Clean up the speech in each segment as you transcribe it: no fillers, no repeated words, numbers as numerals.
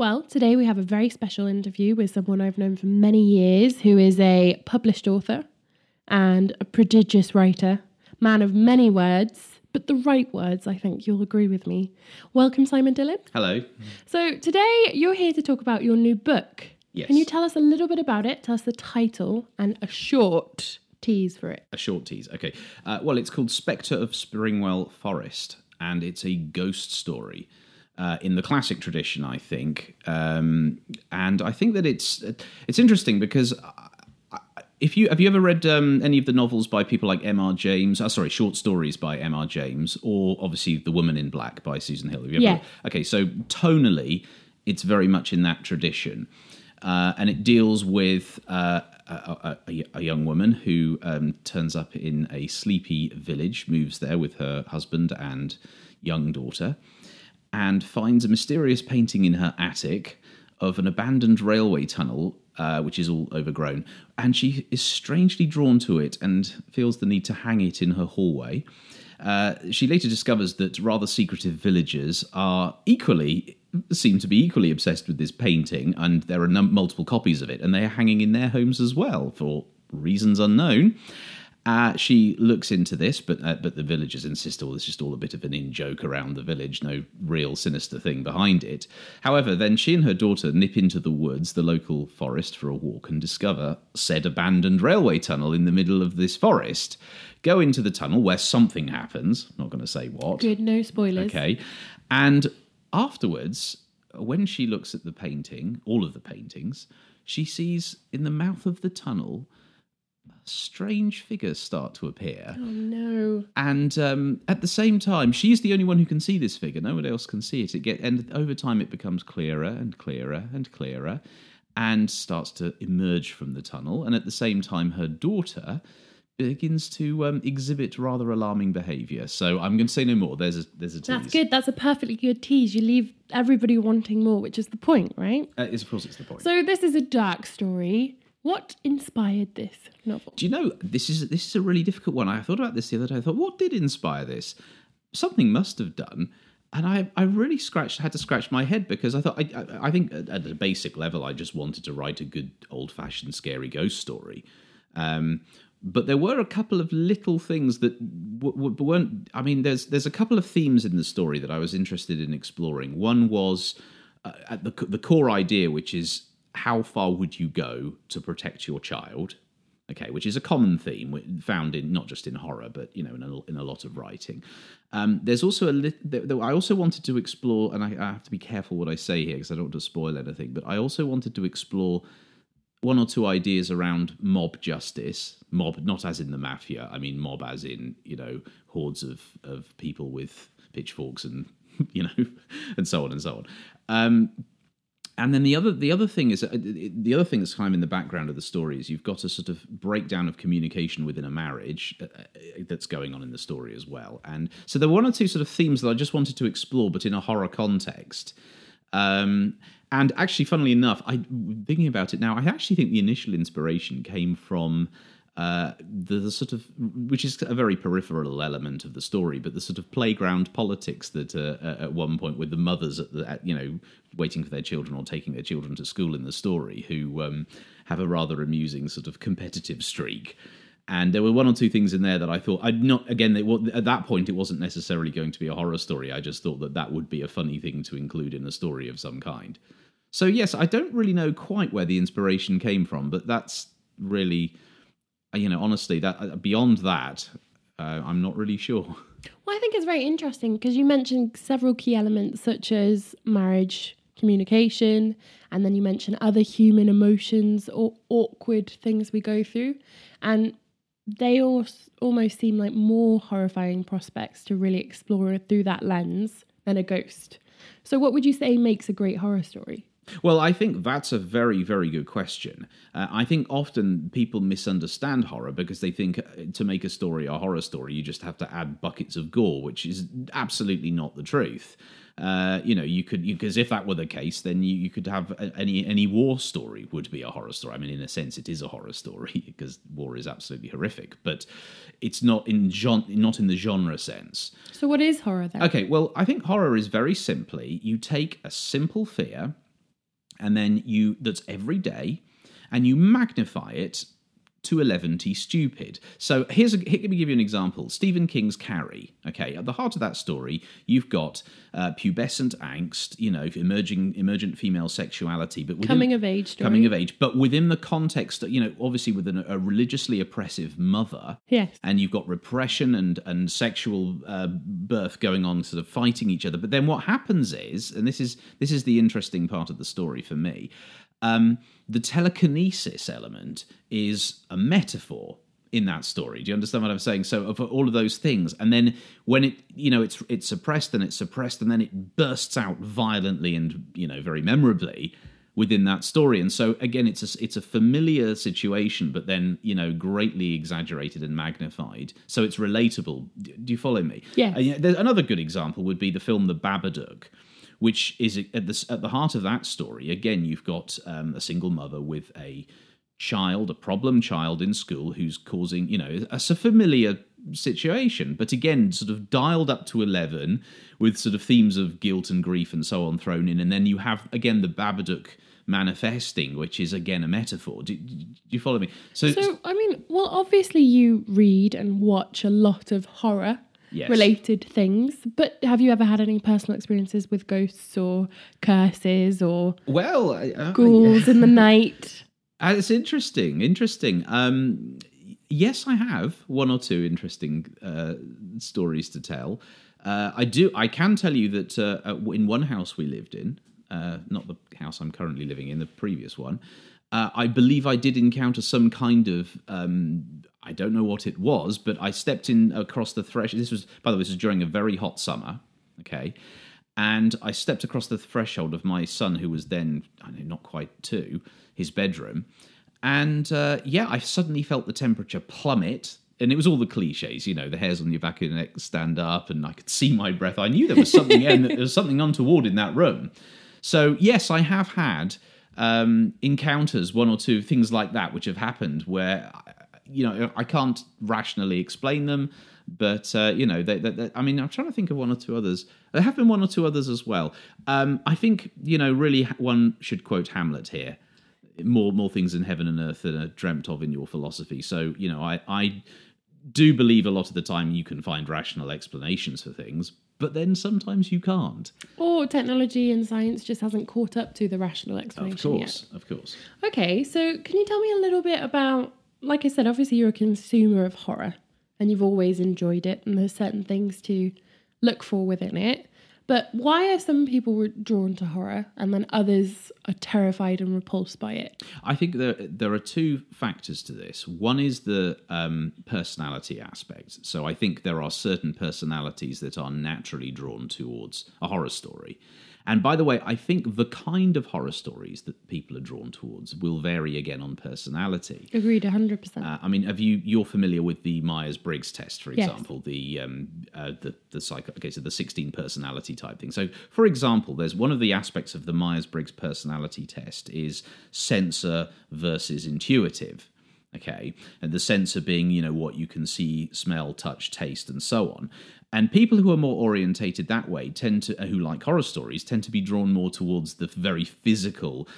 Well, today we have a very special interview with someone I've known for many years who is a published author and a prodigious writer, man of many words, but the right words, I think you'll agree with me. Welcome, Simon Dillon. Hello. So today you're here to talk about your new book. Yes. Can you tell us a little bit about it? Tell us the title and a short tease for it. A short tease, okay. Well, it's called Spectre of Springwell Forest, and it's a ghost story in the classic tradition, I think. And I think that it's interesting because have you ever read any of the novels by people like M.R. James? Short stories by M.R. James, or obviously The Woman in Black by Susan Hill. Have you ever read? Okay, so tonally, it's very much in that tradition. And it deals with a young woman who turns up in a sleepy village, moves there with her husband and young daughter, and finds a mysterious painting in her attic of an abandoned railway tunnel, which is all overgrown. And she is strangely drawn to it and feels the need to hang it in her hallway. She later discovers that rather secretive villagers seem to be equally obsessed with this painting, and there are multiple copies of it, and they are hanging in their homes as well for reasons unknown. She looks into this, but the villagers insist it's just all a bit of an in-joke around the village, no real sinister thing behind it. However, then she and her daughter nip into the woods, the local forest, for a walk and discover said abandoned railway tunnel in the middle of this forest. Go into the tunnel where something happens, not going to say what. Good, no spoilers. Okay, and afterwards, when she looks at the painting, all of the paintings, she sees in the mouth of the tunnel strange figures start to appear. Oh, no. And at the same time, she's the only one who can see this figure. No one else can see it. And over time, it becomes clearer and clearer and clearer and starts to emerge from the tunnel. And at the same time, her daughter begins to exhibit rather alarming behaviour. So I'm going to say no more. There's a tease. That's good. That's a perfectly good tease. You leave everybody wanting more, which is the point, right? Of course it's the point. So this is a dark story. What inspired this novel? Do you know, this is a really difficult one. I thought about this the other day. I thought, what did inspire this? Something must have done. And I really had to scratch my head because I thought, I think at a basic level, I just wanted to write a good old-fashioned scary ghost story. But there were a couple of little things that weren't... I mean, there's a couple of themes in the story that I was interested in exploring. One was at the core idea, which is how far would you go to protect your child? Okay, which is a common theme found in not just in horror, but you know, in a lot of writing. There's also I also wanted to explore, and I have to be careful what I say here because I don't want to spoil anything. But I also wanted to explore one or two ideas around mob justice. Mob, not as in the mafia. I mean, mob as in, you know, hordes of people with pitchforks and, you know, and so on and so on. And then the other thing that's kind of in the background of the story is you've got a sort of breakdown of communication within a marriage that's going on in the story as well. And so there were one or two sort of themes that I just wanted to explore, but in a horror context. And actually, funnily enough, thinking about it now, I actually think the initial inspiration came from the sort of, which is a very peripheral element of the story, but the sort of playground politics that at one point with the mothers waiting for their children or taking their children to school in the story, who have a rather amusing sort of competitive streak. And there were one or two things in there that I thought at that point, it wasn't necessarily going to be a horror story. I just thought that would be a funny thing to include in a story of some kind. So yes, I don't really know quite where the inspiration came from, but that's really, you know, honestly, that beyond that, I'm not really sure. Well, I think it's very interesting because you mentioned several key elements such as marriage, communication, and then you mentioned other human emotions or awkward things we go through. And they all almost seem like more horrifying prospects to really explore through that lens than a ghost. So what would you say makes a great horror story? Well, I think that's a very, very good question. I think often people misunderstand horror because they think to make a story a horror story, you just have to add buckets of gore, which is absolutely not the truth. Because if that were the case, then you could have any war story would be a horror story. I mean, in a sense, it is a horror story because war is absolutely horrific, but it's not in the genre sense. So what is horror then? Okay, well, I think horror is very simply you take a simple fear and then you, that's every day, and you magnify it to 11t stupid. So let me give you an example. Stephen King's Carrie. Okay, at the heart of that story, you've got pubescent angst, you know, emergent female sexuality, but coming of age, but within the context, you know, obviously with a religiously oppressive mother. Yes. And you've got repression and sexual birth going on, sort of fighting each other. But then what happens is, and this is the interesting part of the story for me. The telekinesis element is a metaphor in that story. Do you understand what I'm saying? So for all of those things, and then when it, you know, it's suppressed, and then it bursts out violently and, you know, very memorably within that story. And so again, it's a familiar situation, but then, you know, greatly exaggerated and magnified. So it's relatable. Do you follow me? Yeah. Another good example would be the film The Babadook, which is at the heart of that story. Again, you've got a single mother with a problem child in school who's causing, you know, a familiar situation, but again, sort of dialed up to 11 with sort of themes of guilt and grief and so on thrown in. And then you have, again, the Babadook manifesting, which is, again, a metaphor. Do you follow me? So, I mean, well, obviously you read and watch a lot of horror. Yes. Related things, but have you ever had any personal experiences with ghosts or curses or ghouls in the night? It's interesting. Yes, I have one or two interesting stories to tell. I can tell you that in one house we lived in, not the house I'm currently living in, the previous one, I believe I did encounter some kind of, I don't know what it was, but I stepped in across the threshold. This was during a very hot summer, okay? And I stepped across the threshold of my son, who was then, I don't know, not quite two, his bedroom. And I suddenly felt the temperature plummet. And it was all the cliches, you know, the hairs on your back of your neck stand up, and I could see my breath. I knew there was something, there was something untoward in that room. So, yes, I have had... encounters, one or two things like that, which have happened where, you know, I can't rationally explain them, but, you know, they, I mean, I'm trying to think of one or two others. There have been one or two others as well. I think, you know, really one should quote Hamlet here. More things in heaven and earth than are dreamt of in your philosophy. So, you know, I do believe a lot of the time you can find rational explanations for things, but then sometimes you can't. Or technology and science just hasn't caught up to the rational explanation yet. Of course. Okay, so can you tell me a little bit about, like I said, obviously you're a consumer of horror and you've always enjoyed it and there's certain things to look for within it, but why are some people drawn to horror and then others are terrified and repulsed by it? I think there are two factors to this. One is the personality aspect. So I think there are certain personalities that are naturally drawn towards a horror story. And by the way, I think the kind of horror stories that people are drawn towards will vary again on personality. Agreed, 100%. I mean, you're familiar with the Myers-Briggs test, for example, the 16 personality type thing. So, for example, there's one of the aspects of the Myers-Briggs personality test is sensor versus intuitive. Okay, and the sensor being, you know, what you can see, smell, touch, taste, and so on. And people who are more orientated that way who like horror stories, tend to be drawn more towards the very physical,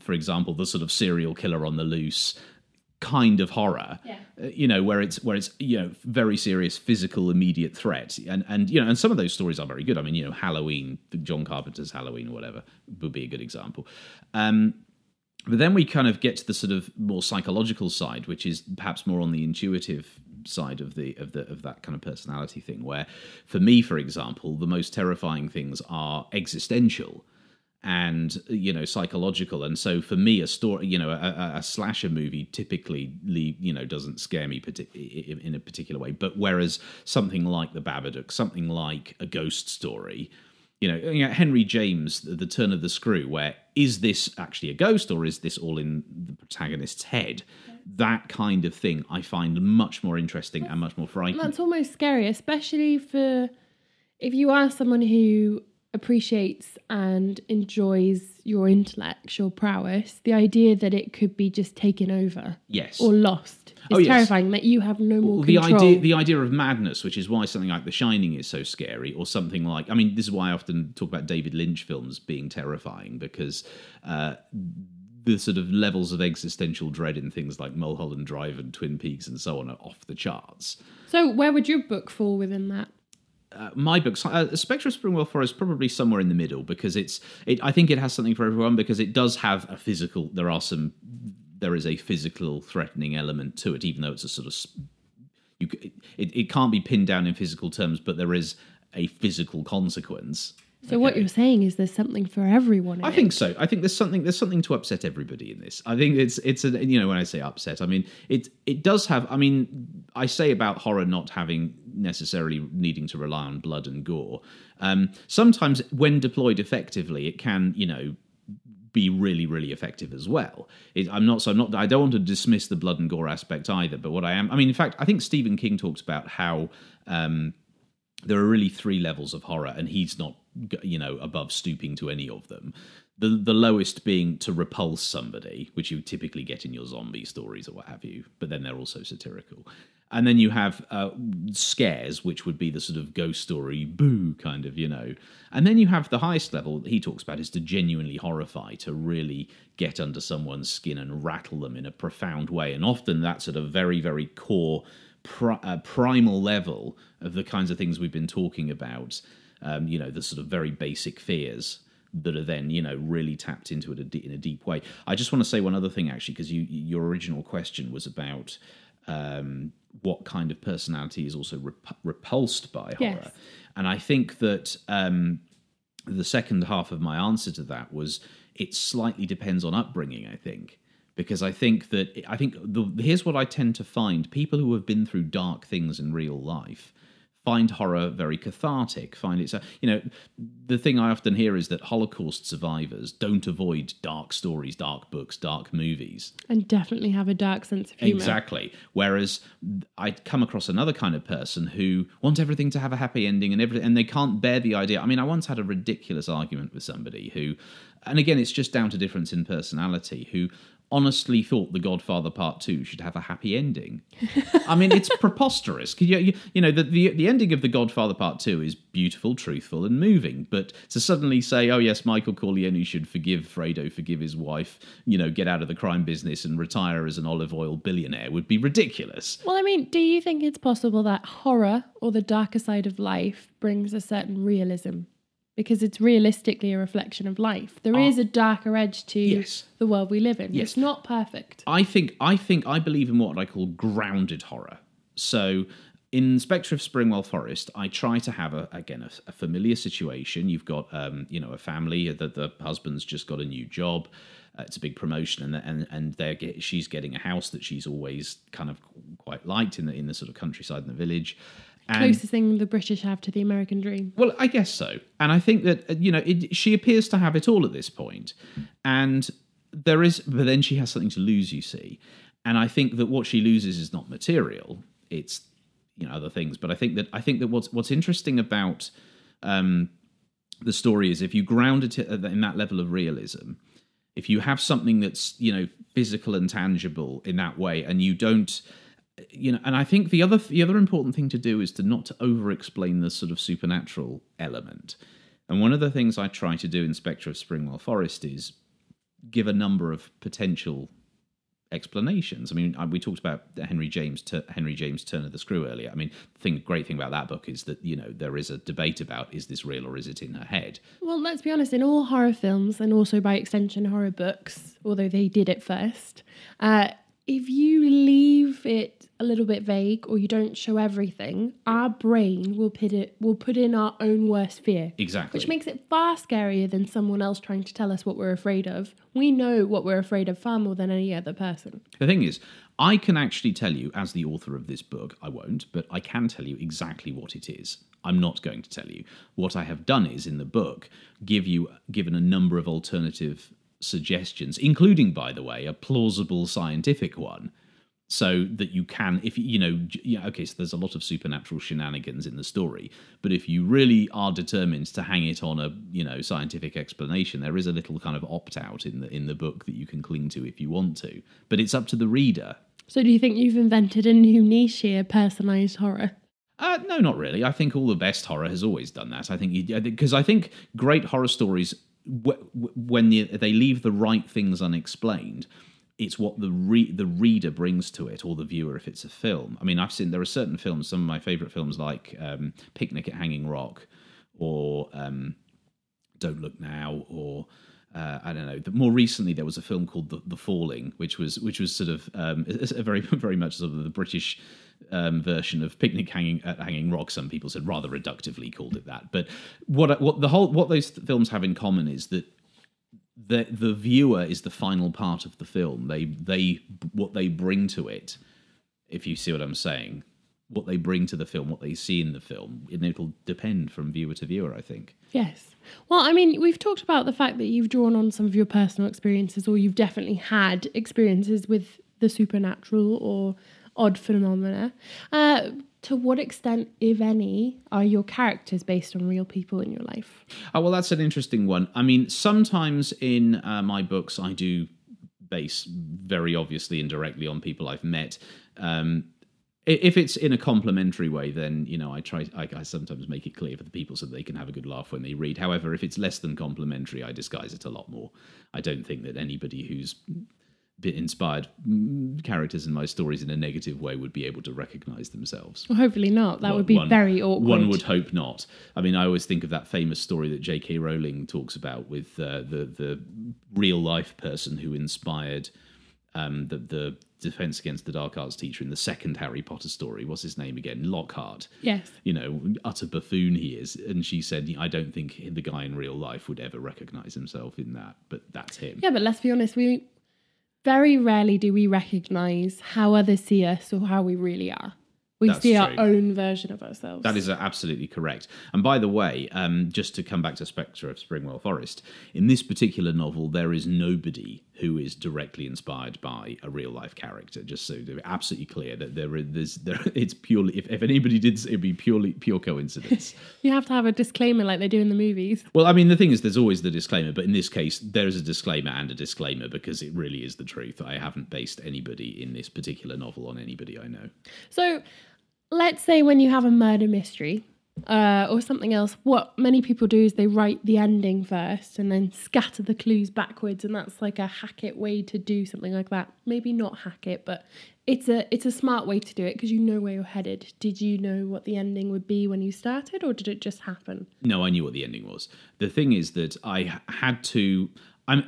for example, the sort of serial killer on the loose kind of horror, you know, where it's, you know, very serious physical immediate threat. And, you know, and some of those stories are very good. I mean, you know, Halloween, John Carpenter's Halloween or whatever would be a good example. But then we kind of get to the sort of more psychological side, which is perhaps more on the intuitive side of that kind of personality thing, where for me, for example, the most terrifying things are existential and, you know, psychological. And so for me, a story, you know, a slasher movie typically, you know, doesn't scare me in a particular way. But whereas something like The Babadook, something like a ghost story, you know, Henry James, The Turn of the Screw, where is this actually a ghost or is this all in the protagonist's head? Okay. That kind of thing I find much more interesting and much more frightening. That's almost scary, especially for if you are someone who appreciates and enjoys your intellectual prowess, the idea that it could be just taken over. Yes. Or lost. It's terrifying that you have no more control. The idea of madness, which is why something like The Shining is so scary, or something like... I mean, this is why I often talk about David Lynch films being terrifying, because... the sort of levels of existential dread in things like Mulholland Drive and Twin Peaks and so on are off the charts. So where would your book fall within that? My book, Spectre of Springwell Forest, probably somewhere in the middle, because I think it has something for everyone, because it does have a physical... There is a physical threatening element to it, even though it's a sort of... It can't be pinned down in physical terms, but there is a physical consequence. So okay. What you're saying is there's something for everyone. I think so. I think there's something to upset everybody in this. I think it's when I say upset, I mean it does have. I mean, I say about horror not having necessarily needing to rely on blood and gore. Sometimes when deployed effectively, it can be really, really effective as well. I don't want to dismiss the blood and gore aspect either. But what I am, I mean, in fact, I think Stephen King talks about how there are really three levels of horror, and he's not above stooping to any of them. The lowest being to repulse somebody, which you typically get in your zombie stories or what have you, but then they're also satirical. And then you have scares, which would be the sort of ghost story, boo, kind of, And then you have the highest level that he talks about is to genuinely horrify, to really get under someone's skin and rattle them in a profound way. And often that's at a very, very core, primal level of the kinds of things we've been talking about. The sort of very basic fears that are then, really tapped into it in a deep way. I just want to say one other thing, actually, because your original question was about what kind of personality is also repulsed by horror. Yes. And I think that the second half of my answer to that was it slightly depends on upbringing, I think. Because here's what I tend to find. People who have been through dark things in real life find horror very cathartic, the thing I often hear is that Holocaust survivors don't avoid dark stories, dark books, dark movies. And definitely have a dark sense of humour. Exactly. Whereas I come across another kind of person who wants everything to have a happy ending and they can't bear the idea. I mean, I once had a ridiculous argument with somebody who, and again, it's just down to difference in personality, who honestly thought The Godfather Part Two should have a happy ending. I mean, it's preposterous. The ending of The Godfather Part Two is beautiful, truthful, and moving. But to suddenly say, oh yes, Michael Corleone should forgive Fredo, forgive his wife, get out of the crime business and retire as an olive oil billionaire would be ridiculous. Well, I mean, do you think it's possible that horror or the darker side of life brings a certain realism? Because it's realistically a reflection of life. There is a darker edge to the world we live in. Yes. It's not perfect. I think I believe in what I call grounded horror. So in Spectre of Springwell Forest, I try to have a familiar situation. You've got a family that the husband's just got a new job. It's a big promotion, and she's getting a house that she's always kind of quite liked in the sort of countryside in the village. Closest thing the British have to the American dream. Well, I guess so. And I think that, she appears to have it all at this point. And but then she has something to lose, you see. And I think that what she loses is not material. It's, other things. But I think that what's interesting about the story is if you ground it in that level of realism, if you have something that's, physical and tangible in that way, and you don't... and I think the other important thing to do is to not to over-explain the sort of supernatural element. And one of the things I try to do in Spectre of Springwell Forest is give a number of potential explanations. I mean, we talked about Henry James' Turn of the Screw earlier. I mean, the great thing about that book is that, there is a debate about is this real or is it in her head? Well, let's be honest, in all horror films and also by extension horror books, although they did it first, if you leave it a little bit vague or you don't show everything, our brain will put in our own worst fear. Exactly. Which makes it far scarier than someone else trying to tell us what we're afraid of. We know what we're afraid of far more than any other person. The thing is, I can actually tell you, as the author of this book, I won't, but I can tell you exactly what it is. I'm not going to tell you. What I have done is, in the book, given a number of alternative suggestions, including, by the way, a plausible scientific one, so that you can, if so there's a lot of supernatural shenanigans in the story, but if you really are determined to hang it on a scientific explanation, there is a little kind of opt-out in the book that you can cling to if you want to, but it's up to the reader. So do you think you've invented a new niche here, personalised horror? No, not really. I think all the best horror has always done that. I think because I think great horror stories, when they leave the right things unexplained, it's what the reader brings to it, or the viewer if it's a film. I mean, I've seen there are certain films, some of my favourite films, like Picnic at Hanging Rock, or Don't Look Now, or I don't know. More recently, there was a film called The Falling, which was sort of a very, very much sort of the British version of Picnic at Hanging Rock. Some people said, rather reductively, called it that. But what those films have in common is that the viewer is the final part of the film. They what they bring to it, if you see what I'm saying, what they bring to the film, what they see in the film, and it'll depend from viewer to viewer, I think. Yes. Well, I mean, we've talked about the fact that you've drawn on some of your personal experiences, or you've definitely had experiences with the supernatural or odd phenomena. To what extent, if any, are your characters based on real people in your life? Oh, well, that's an interesting one. I mean, sometimes in my books, I do base very obviously and directly on people I've met. If it's in a complimentary way, then, you know, I sometimes make it clear for the people so that they can have a good laugh when they read. However, if it's less than complimentary, I disguise it a lot more. I don't think that anybody who's inspired characters in my stories in a negative way would be able to recognise themselves. Well, hopefully not. That would be very awkward. One would hope not. I mean, I always think of that famous story that J.K. Rowling talks about with the real-life person who inspired the Defence Against the Dark Arts teacher in the second Harry Potter story. What's his name again? Lockhart. Yes. You know, utter buffoon he is. And she said, I don't think the guy in real life would ever recognise himself in that, but that's him. Yeah, but let's be honest, we very rarely do we recognise how others see us or how we really are. We see our own version of ourselves. That is absolutely correct. And by the way, just to come back to Spectre of Springwell Forest, in this particular novel, there is nobody who is directly inspired by a real-life character, just so they're absolutely clear that it's purely, if anybody did, it'd be pure coincidence. You have to have a disclaimer like they do in the movies. Well, I mean, the thing is, there's always the disclaimer, but in this case, there is a disclaimer because it really is the truth. I haven't based anybody in this particular novel on anybody I know. So let's say when you have a murder mystery, or something else, what many people do is they write the ending first and then scatter the clues backwards, and that's like a Hackett way to do something like that. Maybe not Hackett, but it's a smart way to do it because you know where you're headed. Did you know what the ending would be when you started, or did it just happen? No, I knew what the ending was. The thing is that I had to...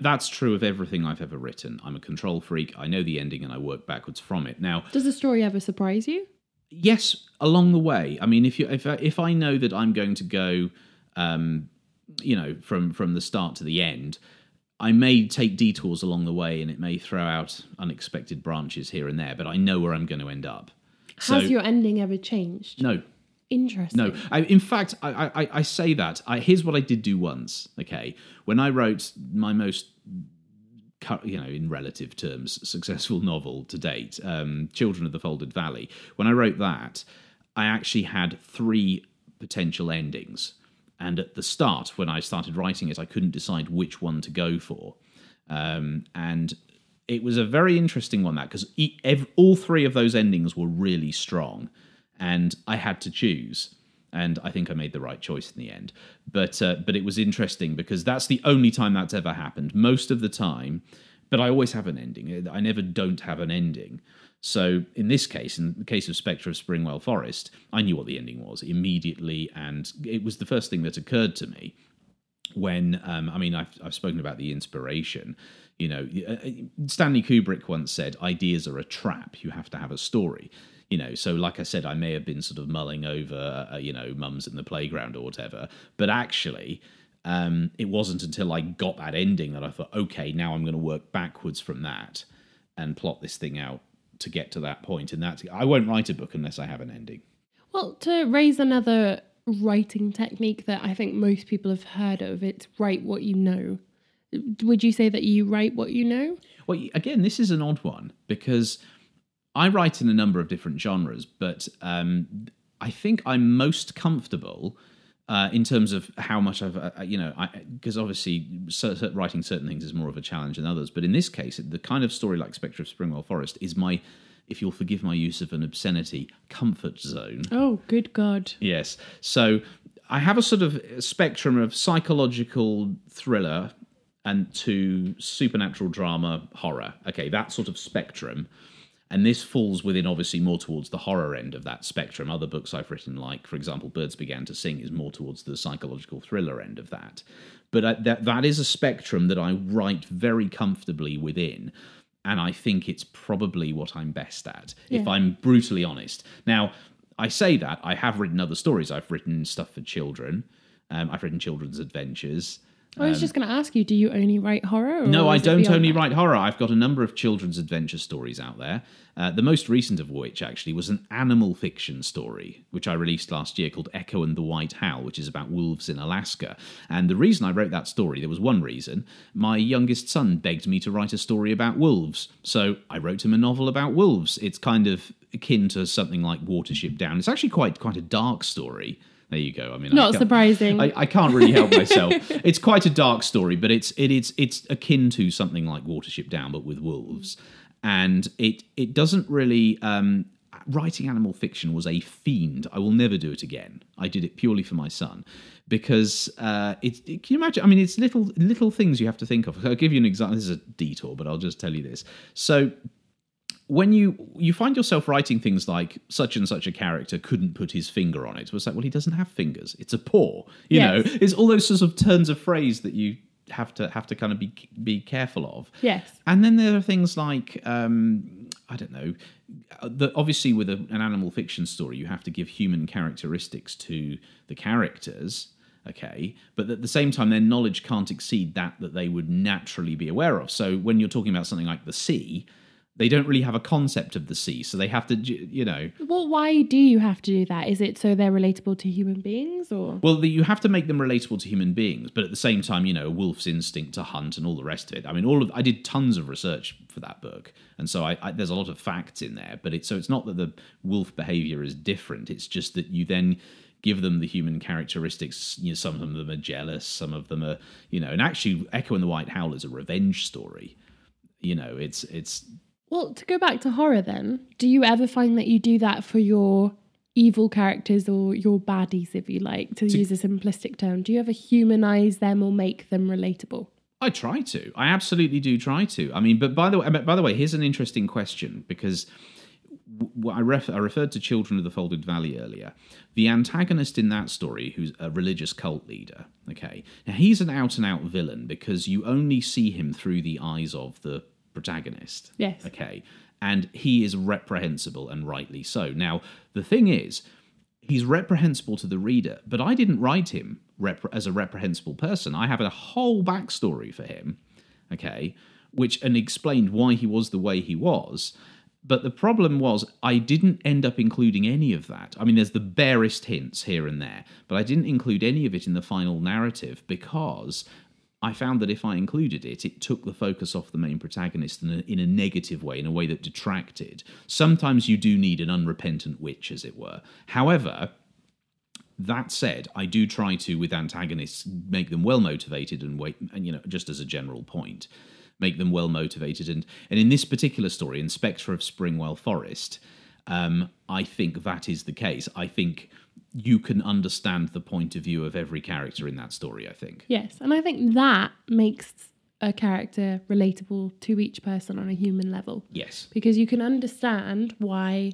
that's true of everything I've ever written. I'm a control freak. I know the ending and I work backwards from it. Now, does the story ever surprise you? Yes, along the way. I mean, if I know that I'm going to go, from the start to the end, I may take detours along the way, and it may throw out unexpected branches here and there. But I know where I'm going to end up. Has your ending ever changed? No. Interesting. No. In fact, I say that. Here's what I did do once. Okay, when I wrote my most, in relative terms, successful novel to date, Children of the Folded Valley, when I wrote that, I actually had 3 potential endings. And at the start, when I started writing it, I couldn't decide which one to go for. And it was a very interesting one, that, because all 3 of those endings were really strong. And I had to choose. And I think I made the right choice in the end. But it was interesting because that's the only time that's ever happened. Most of the time, but I always have an ending. I never don't have an ending. So in this case, in the case of Spectre of Springwell Forest, I knew what the ending was immediately. And it was the first thing that occurred to me when, I've spoken about the inspiration. You know, Stanley Kubrick once said, ideas are a trap. You have to have a story. You know, so like I said, I may have been sort of mulling over, mums in the playground or whatever. But actually, it wasn't until I got that ending that I thought, okay, now I'm going to work backwards from that and plot this thing out to get to that point. And I won't write a book unless I have an ending. Well, to raise another writing technique that I think most people have heard of, it's write what you know. Would you say that you write what you know? Well, again, this is an odd one because I write in a number of different genres, but I think I'm most comfortable in terms of how much I've, because obviously writing certain things is more of a challenge than others. But in this case, the kind of story like Spectre of Springwell Forest is my if you'll forgive my use of an obscenity, comfort zone. Oh, good God. Yes. So I have a sort of spectrum of psychological thriller and to supernatural drama, horror. Okay, that sort of spectrum. And this falls within, obviously, more towards the horror end of that spectrum. Other books I've written, like, for example, Birds Began to Sing, is more towards the psychological thriller end of that. But that is a spectrum that I write very comfortably within, and I think it's probably what I'm best at, if I'm brutally honest. Now, I say that. I have written other stories. I've written stuff for children. I've written children's adventures. I was just going to ask you, do you only write horror? Or no, I don't only write horror. I've got a number of children's adventure stories out there. The most recent of which, actually, was an animal fiction story, which I released last year called Echo and the White Howl, which is about wolves in Alaska. And the reason I wrote that story, there was one reason. My youngest son begged me to write a story about wolves. So I wrote him a novel about wolves. It's kind of akin to something like Watership Down. It's actually quite a dark story. There you go. I mean, not surprising. I can't really help myself. It's quite a dark story, but it's akin to something like Watership Down, but with wolves. And it doesn't really. Writing animal fiction was a fiend. I will never do it again. I did it purely for my son, because can you imagine? I mean, it's little things you have to think of. I'll give you an example. This is a detour, but I'll just tell you this. So, when you find yourself writing things like such and such a character couldn't put his finger on it, it was like, well, he doesn't have fingers. It's a paw, you know. It's all those sorts of turns of phrase that you have to kind of be careful of. Yes. And then there are things like I don't know. Obviously, with an animal fiction story, you have to give human characteristics to the characters. Okay, but at the same time, their knowledge can't exceed that they would naturally be aware of. So when you're talking about something like the sea, they don't really have a concept of the sea, so they have to, you know. Well, why do you have to do that? Is it so they're relatable to human beings, or? Well, you have to make them relatable to human beings, but at the same time, you know, a wolf's instinct to hunt and all the rest of it. I mean, I did tons of research for that book, and so I there's a lot of facts in there. But it's not that the wolf behaviour is different; it's just that you then give them the human characteristics. You know, some of them are jealous, some of them are, you know. And actually, Echo and the White Howl is a revenge story. You know, it's. Well, to go back to horror then, do you ever find that you do that for your evil characters or your baddies, if you like, to use a simplistic term? Do you ever humanise them or make them relatable? I try to. I absolutely do try to. I mean, but by the way, here's an interesting question, because I referred to Children of the Folded Valley earlier. The antagonist in that story, who's a religious cult leader, okay, now he's an out-and-out villain because you only see him through the eyes of the protagonist. Yes. Okay. And he is reprehensible, and rightly so. Now, the thing is, he's reprehensible to the reader, but I didn't write him as a reprehensible person. I have a whole backstory for him, okay, and explained why he was the way he was. But the problem was, I didn't end up including any of that. I mean, there's the barest hints here and there, but I didn't include any of it in the final narrative because I found that if I included it, it took the focus off the main protagonist in a negative way, in a way that detracted. Sometimes you do need an unrepentant witch, as it were. However, that said, I do try to, with antagonists, make them well motivated and you know, just as a general point, make them well motivated. And in this particular story, in Spectre of Springwell Forest, I think that is the case. I think you can understand the point of view of every character in that story, I think. Yes, and I think that makes a character relatable to each person on a human level. Yes. Because you can understand why,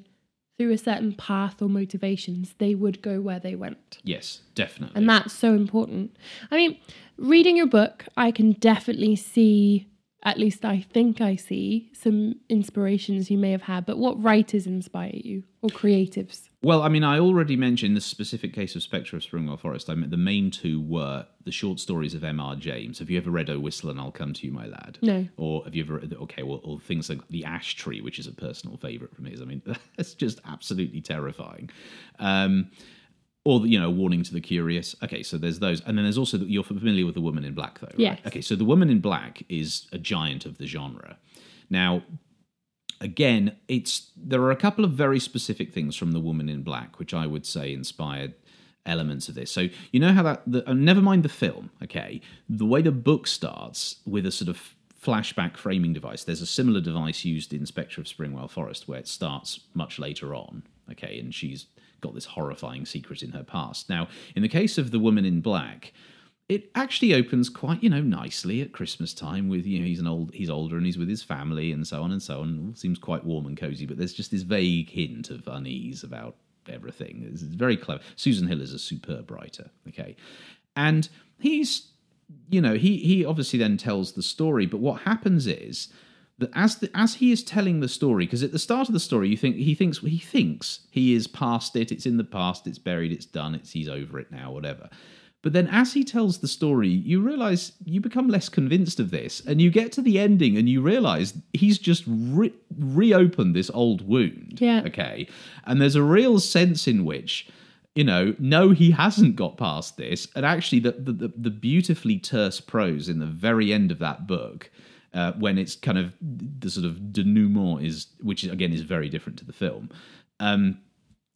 through a certain path or motivations, they would go where they went. Yes, definitely. And that's so important. I mean, reading your book, I can definitely see, at least I think I see, some inspirations you may have had. But what writers inspire you, or creatives? Well, I mean, I already mentioned the specific case of Spectre of Springwell Forest. I mean, the main two were the short stories of M.R. James. Have you ever read Oh Whistle and I'll Come to You, My Lad? No. Or have you ever read, or things like The Ash Tree, which is a personal favourite from his. I mean, that's just absolutely terrifying. Or, you know, Warning to the Curious. Okay, so there's those. And then there's also, you're familiar with The Woman in Black, though, right? Yes. Okay, so The Woman in Black is a giant of the genre. Now, again, there are a couple of very specific things from The Woman in Black, which I would say inspired elements of this. So you know how never mind the film, okay? The way the book starts with a sort of flashback framing device. There's a similar device used in Spectre of Springwell Forest, where it starts much later on, okay, and she's got this horrifying secret in her past. Now, in the case of The Woman in Black, it actually opens quite, nicely at Christmas time with, he's older and he's with his family and so on and so on. It all seems quite warm and cozy, but there's just this vague hint of unease about everything. It's very clever. Susan Hill is a superb writer, okay? And he's, he obviously then tells the story, but what happens is that as he is telling the story, because at the start of the story, you think he thinks he is past it, it's in the past, it's buried, it's done, he's over it now, whatever. But then as he tells the story, you realise you become less convinced of this, and you get to the ending and you realise he's just reopened this old wound. Yeah. Okay. And there's a real sense in which, no, he hasn't got past this. And actually the beautifully terse prose in the very end of that book, when it's kind of the sort of denouement which is very different to the film,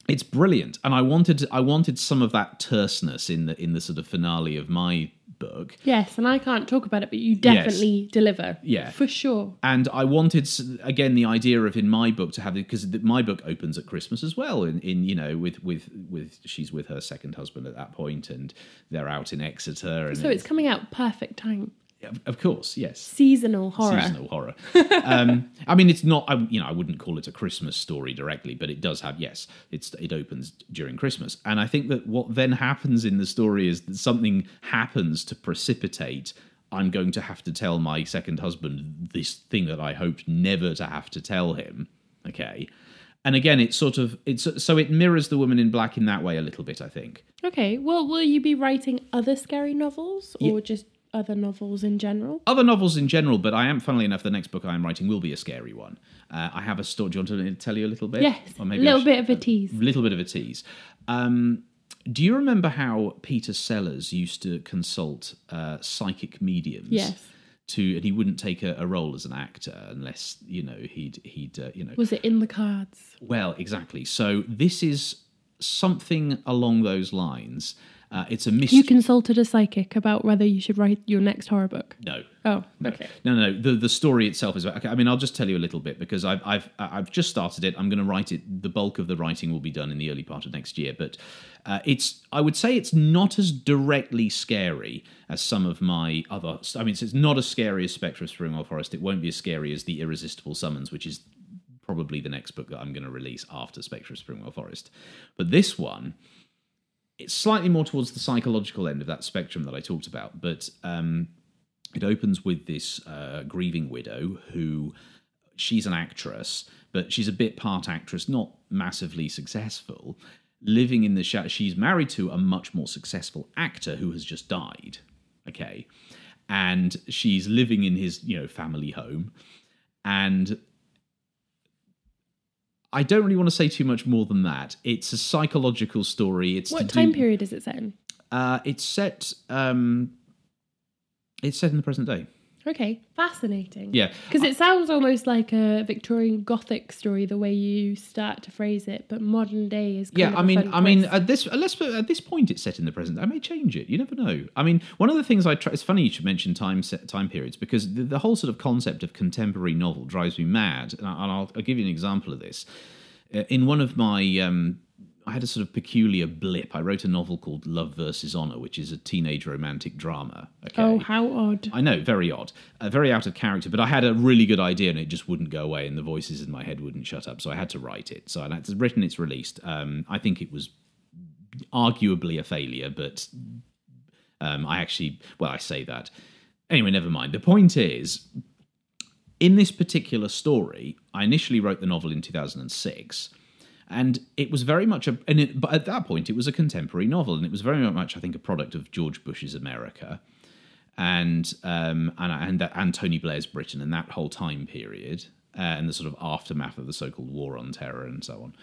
it's brilliant, and I wanted some of that terseness in the sort of finale of my book. Yes, and I can't talk about it, but you definitely deliver. Yeah, for sure. And I wanted, again, the idea of in my book to have it, because my book opens at Christmas as well. With she's with her second husband at that point, and they're out in Exeter. And so it's coming out perfect time. Of course, yes. Seasonal horror. I mean, it's not. I wouldn't call it a Christmas story directly, but it does have. Yes, it opens during Christmas, and I think that what then happens in the story is that something happens to precipitate. I'm going to have to tell my second husband this thing that I hoped never to have to tell him. Okay, and again, it mirrors The Woman in Black in that way a little bit, I think. Okay, well, will you be writing other scary novels or just? Other novels in general? Other novels in general, but I am, funnily enough, the next book I am writing will be a scary one. I have a story. Do you want to tell you a little bit? Yes, a little bit of a tease. Do you remember how Peter Sellers used to consult psychic mediums? Yes. And he wouldn't take a role as an actor unless, he'd. Was it in the cards? Well, exactly. So this is something along those lines. It's a mystery. You consulted a psychic about whether you should write your next horror book? No. Oh, okay. No. The story itself is... Okay, I mean, I'll just tell you a little bit because I've just started it. I'm going to write it. The bulk of the writing will be done in the early part of next year. But I would say it's not as directly scary as some of my other... I mean, it's not as scary as Spectre of Springwell Forest. It won't be as scary as The Irresistible Summons, which is probably the next book that I'm going to release after Spectre of Springwell Forest. But this one... It's slightly more towards the psychological end of that spectrum that I talked about, but it opens with this grieving widow who, she's an actress, but she's a bit part actress, not massively successful, living in the shadow. She's married to a much more successful actor who has just died, okay? And she's living in his, family home, and... I don't really want to say too much more than that. It's a psychological story. What time period is it set in? It's set in the present day. Okay, fascinating. Yeah. Because it sounds almost like a Victorian Gothic story, the way you start to phrase it, but modern day is kind of a fun twist. At this point it's set in the present. I may change it. You never know. I mean, one of the things it's funny you should mention time periods, because the whole sort of concept of contemporary novel drives me mad, and I'll give you an example of this. In one of my... I had a sort of peculiar blip. I wrote a novel called Love Versus Honor, which is a teenage romantic drama. Okay. Oh, how odd. I know, very odd. Very out of character, but I had a really good idea and it just wouldn't go away and the voices in my head wouldn't shut up, so I had to write it. So it's written, it's released. I think it was arguably a failure, but I say that. Anyway, never mind. The point is, in this particular story, I initially wrote the novel in 2006, and it was very much but at that point it was a contemporary novel, and it was very much, I think, a product of George Bush's America, and Tony Blair's Britain, and that whole time period, and the sort of aftermath of the so-called War on Terror and so on.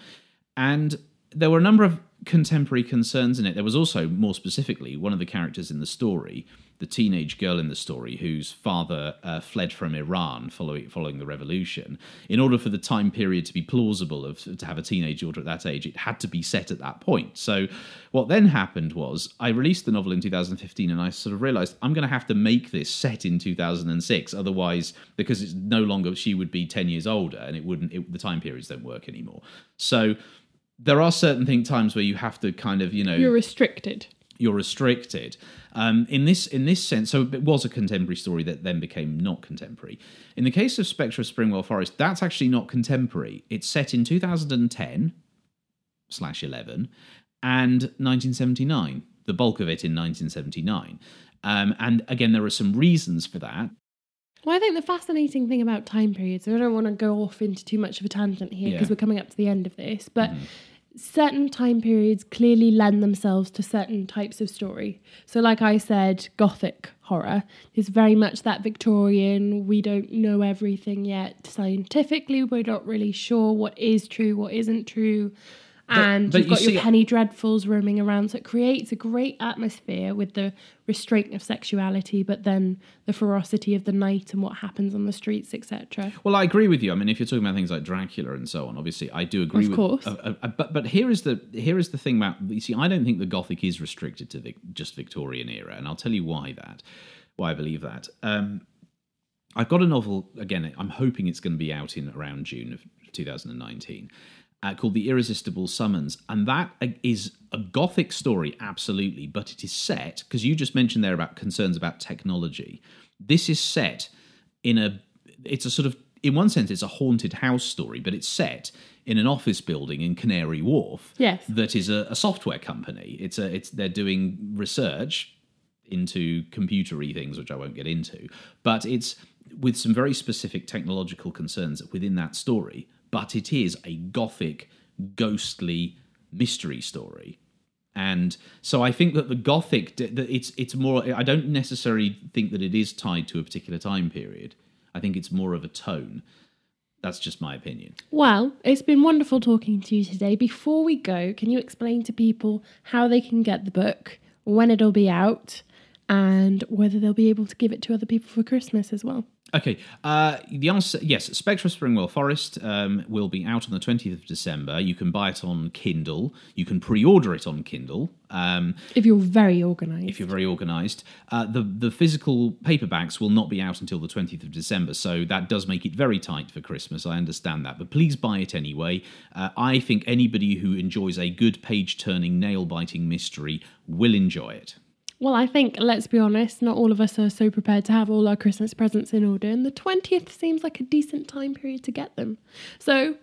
And there were a number of contemporary concerns in it. There was also, more specifically, one of the characters in the story the teenage girl in the story whose father fled from Iran following the revolution. In order for the time period to be plausible to have a teenage daughter at that age, it had to be set at that point. So what then happened was I released the novel in 2015 and I sort of realised I'm going to have to make this set in 2006, otherwise, because it's no longer, she would be 10 years older and the time periods don't work anymore. So there are certain times where you have to kind of, you're restricted. In this sense, so it was a contemporary story that then became not contemporary. In the case of Spectre of Springwell Forest, that's actually not contemporary. It's set in 2010/11 and 1979, the bulk of it in 1979. And again, there are some reasons for that. Well, I think the fascinating thing about time periods, and I don't want to go off into too much of a tangent here because we're coming up to the end of this, but... Mm. Certain time periods clearly lend themselves to certain types of story. So like I said, Gothic horror is very much that Victorian, we don't know everything yet. Scientifically, we're not really sure what is true, what isn't true. And but you've got your penny dreadfuls roaming around. So it creates a great atmosphere with the restraint of sexuality, but then the ferocity of the night and what happens on the streets, etc. Well, I agree with you. I mean, if you're talking about things like Dracula and so on, obviously, I do agree with you. Of course. But here is the thing about... You see, I don't think the Gothic is restricted to just Victorian era, and I'll tell you why I believe that. I've got a novel, again, I'm hoping it's going to be out in around June of 2019, called The Irresistible Summons, and that is a Gothic story, absolutely, but it is set, because you just mentioned there about concerns about technology. This is set in one sense, it's a haunted house story, but it's set in an office building in Canary Wharf. Yes. That is a software company. They're doing research into computery things, which I won't get into, but it's with some very specific technological concerns within that story. But it is a Gothic, ghostly mystery story. And so I think that the Gothic, it's more... I don't necessarily think that it is tied to a particular time period. I think it's more of a tone. That's just my opinion. Well, it's been wonderful talking to you today. Before we go, can you explain to people how they can get the book, when it'll be out, and whether they'll be able to give it to other people for Christmas as well? Okay, the answer, yes, Spectre of Springwell Forest will be out on the 20th of December. You can buy it on Kindle. You can pre-order it on Kindle. If you're very organised. The physical paperbacks will not be out until the 20th of December, so that does make it very tight for Christmas, I understand that. But please buy it anyway. I think anybody who enjoys a good page-turning, nail-biting mystery will enjoy it. Well, I think, let's be honest, not all of us are so prepared to have all our Christmas presents in order, and the 20th seems like a decent time period to get them. So,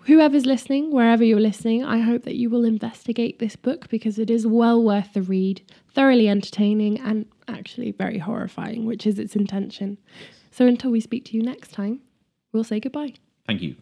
whoever's listening, wherever you're listening, I hope that you will investigate this book because it is well worth the read, thoroughly entertaining and actually very horrifying, which is its intention. So until we speak to you next time, we'll say goodbye. Thank you.